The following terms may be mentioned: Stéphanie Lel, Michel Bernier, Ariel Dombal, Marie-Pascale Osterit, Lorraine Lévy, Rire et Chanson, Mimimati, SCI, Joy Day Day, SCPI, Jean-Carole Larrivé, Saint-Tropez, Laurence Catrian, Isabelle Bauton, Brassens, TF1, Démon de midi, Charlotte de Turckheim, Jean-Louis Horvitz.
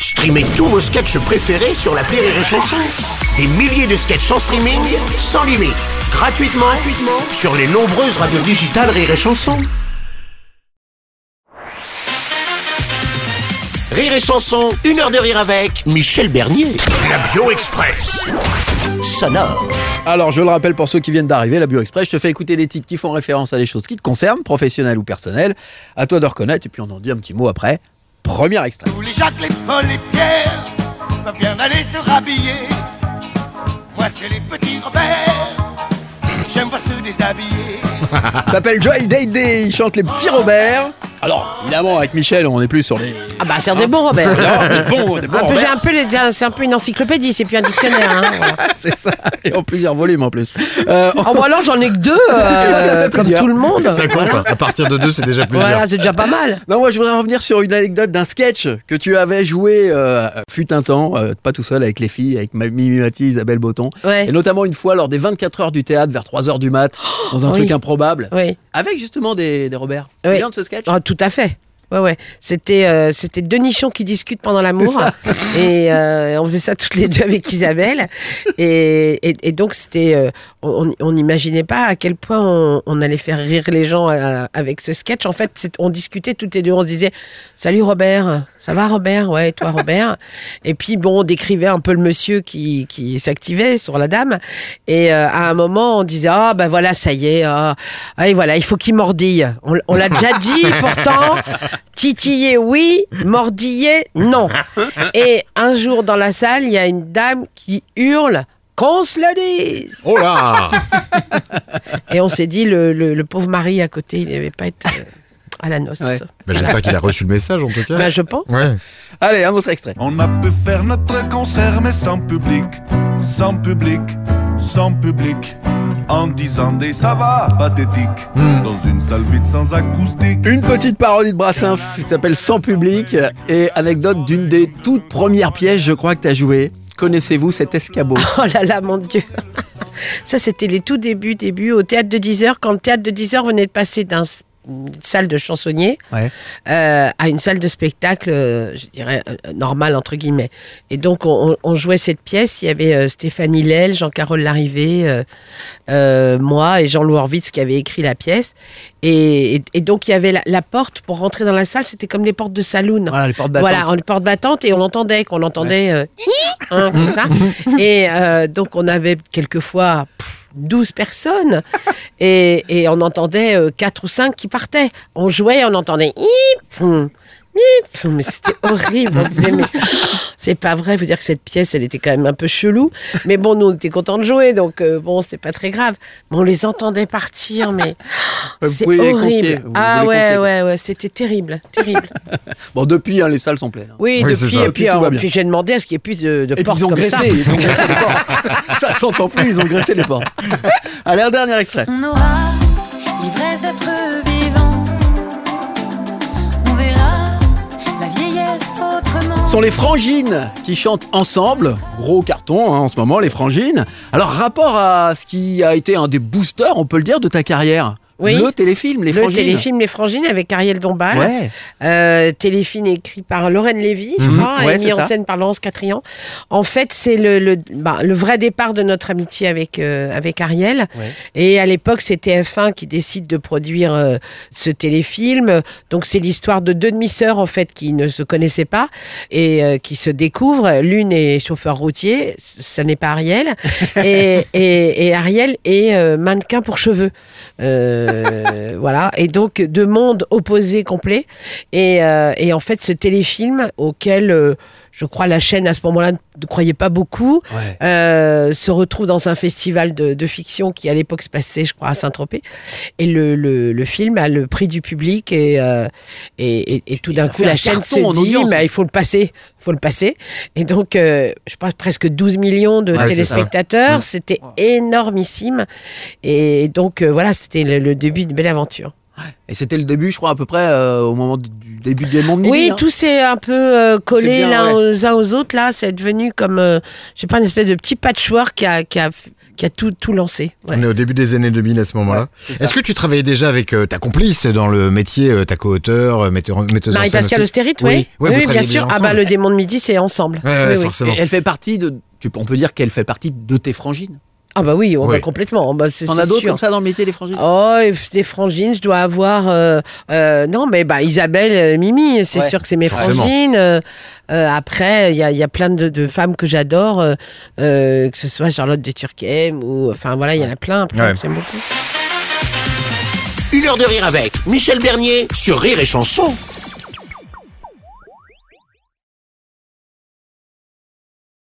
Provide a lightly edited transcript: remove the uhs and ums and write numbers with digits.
Streamez tous vos sketchs préférés sur l'appli Rire et Chanson. Des milliers de sketchs en streaming, sans limite, gratuitement, sur les nombreuses radios digitales Rire et Chanson. Rire et Chanson, une heure de rire avec Michel Bernier. La Bio Express. Sonore. Alors, je le rappelle pour ceux qui viennent d'arriver, la Bio Express, je te fais écouter des titres qui font référence à des choses qui te concernent, professionnelles ou personnelles. À toi de reconnaître, et puis on en dit un petit mot après. Premier extrait. Tous les Jacques, les Paul, les Pierre peuvent bien aller se rhabiller. Moi, c'est les petits Robert, j'aime voir se déshabiller. S'appelle Joy Day Day, il chante les petits Robert. Alors, évidemment, avec Michel, on est plus sur les... Ah bah, c'est des bons Robert. C'est un peu une encyclopédie, c'est plus un dictionnaire. Hein. C'est ça, et en plusieurs volumes en plus. Moi alors, j'en ai que deux, comme tout le monde. Ça compte, à partir de deux, c'est déjà plusieurs. Voilà, c'est déjà pas mal. Non, moi, je voudrais revenir sur une anecdote d'un sketch que tu avais joué, fut un temps, pas tout seul, avec les filles, avec Mimimati, Isabelle Bauton. Ouais. Et notamment une fois, lors des 24 heures du théâtre, vers 3 heures du mat, dans un truc improbable, avec justement des Robert. Tu viens de ce sketch ? Tout à fait. Ouais. C'était deux nichons qui discutent pendant l'amour. Et on faisait ça toutes les deux avec Isabelle. Et donc, c'était... on n'imaginait pas à quel point on allait faire rire les gens avec ce sketch. En fait, on discutait toutes les deux. On se disait, salut Robert. Ça va Robert? Ouais, et toi Robert? Et puis, bon, on décrivait un peu le monsieur qui s'activait sur la dame. Et à un moment, on disait, voilà, ça y est. Et voilà, il faut qu'il mordille. On l'a déjà dit, pourtant... Titiller, oui. Mordiller, non. Et un jour, dans la salle, il y a une dame qui hurle « Qu'on se le dise !» Oh là. Et on s'est dit, le pauvre mari à côté, il ne devait pas être à la noce. Ouais. Ben, j'espère qu'il a reçu le message, en tout cas. Ben, je pense. Ouais. Allez, un autre extrait. On a pu faire notre concert, mais sans public, sans public, sans public. En disant des ça va pathétiques dans une salle vide sans acoustique. Une petite parodie de Brassens qui s'appelle Sans public, et anecdote d'une des toutes premières pièces, je crois, que t'as joué. Connaissez-vous cet escabeau? Oh là là, mon Dieu. Ça, c'était les tout débuts au théâtre de 10h, quand le théâtre de 10h venait de passer d'un... une salle de chansonnier à une salle de spectacle, je dirais, normale, entre guillemets. Et donc, on jouait cette pièce. Il y avait Stéphanie Lel, Jean-Carole Larrivé, moi et Jean-Louis Horvitz qui avaient écrit la pièce. Et donc, il y avait la porte pour rentrer dans la salle. C'était comme des portes de saloon. Voilà, les portes battantes. Voilà, les portes battantes, et on l'entendait comme ça. Et donc, on avait quelquefois... 12 personnes et on entendait 4 ou 5 qui partaient. On jouait et on entendait mais c'était horrible. On disait mais c'est pas vrai, faut dire que cette pièce elle était quand même un peu chelou, mais bon, nous on était contents de jouer, donc bon, c'était pas très grave, mais on les entendait partir, mais c'est horrible. C'était terrible. Bon, depuis les salles sont pleines. Oui, depuis, et puis, j'ai demandé à ce qu'il n'y ait plus de portes comme ça. Et puis ils ont graissé les portes. Ça s'entend plus, ils ont graissé les portes. Allez, un dernier extrait. On aura l'ivresse d'être vivant. On verra la vieillesse autrement. Ce sont les Frangines qui chantent ensemble. Gros carton en ce moment, les Frangines. Alors, rapport à ce qui a été un des boosters, on peut le dire, de ta carrière. Oui. Le téléfilm Les Frangines avec Ariel Dombal. Téléfilm écrit par Lorraine Lévy, je crois, et mis en scène par Laurence Catrian. En fait, c'est le vrai départ de notre amitié avec Ariel. Et à l'époque, c'est TF1 qui décide de produire ce téléfilm. Donc, c'est l'histoire de deux demi-sœurs, en fait, qui ne se connaissaient pas et qui se découvrent. L'une est chauffeur routier, ça n'est pas Ariel. et Ariel est mannequin pour cheveux. Voilà, et donc deux mondes opposés complets, et en fait ce téléfilm auquel je crois la chaîne à ce moment-là ne croyait pas beaucoup, se retrouve dans un festival de fiction qui à l'époque se passait, je crois, à Saint-Tropez, et le film a le prix du public, et tout d'un coup la chaîne se dit mais il faut le passer. Et donc, je pense presque 12 millions de téléspectateurs. C'était énormissime. Et donc, voilà, c'était le début d'une belle aventure. Et c'était le début, je crois, à peu près au moment du début du Démon de midi. Oui, tout s'est un peu collé l'un aux autres. Là, c'est devenu comme, je sais pas, une espèce de petit patchwork qui a qui a tout lancé. Ouais. On est au début des années 2000 à ce moment-là. Ouais, est-ce que tu travaillais déjà avec ta complice dans le métier, ta co-auteur, metteuse Marie-Pascale Osterit, oui, bien sûr. Ensemble. Ah bah le Démon de midi, c'est ensemble. Ouais, forcément. Et elle fait partie de. On peut dire qu'elle fait partie de tes frangines. Ah bah oui, bah complètement. Bah c'est, t'en as d'autres comme ça dans le métier, des frangines? Oh, des frangines, je dois avoir... non, mais bah Isabelle, Mimi, c'est sûr que c'est mes frangines. Après, il y a plein de femmes que j'adore, que ce soit Charlotte de Turckheim, ou... Enfin voilà, il y en a plein que j'aime beaucoup. Une heure de rire avec Michel Bernier sur Rire et Chanson.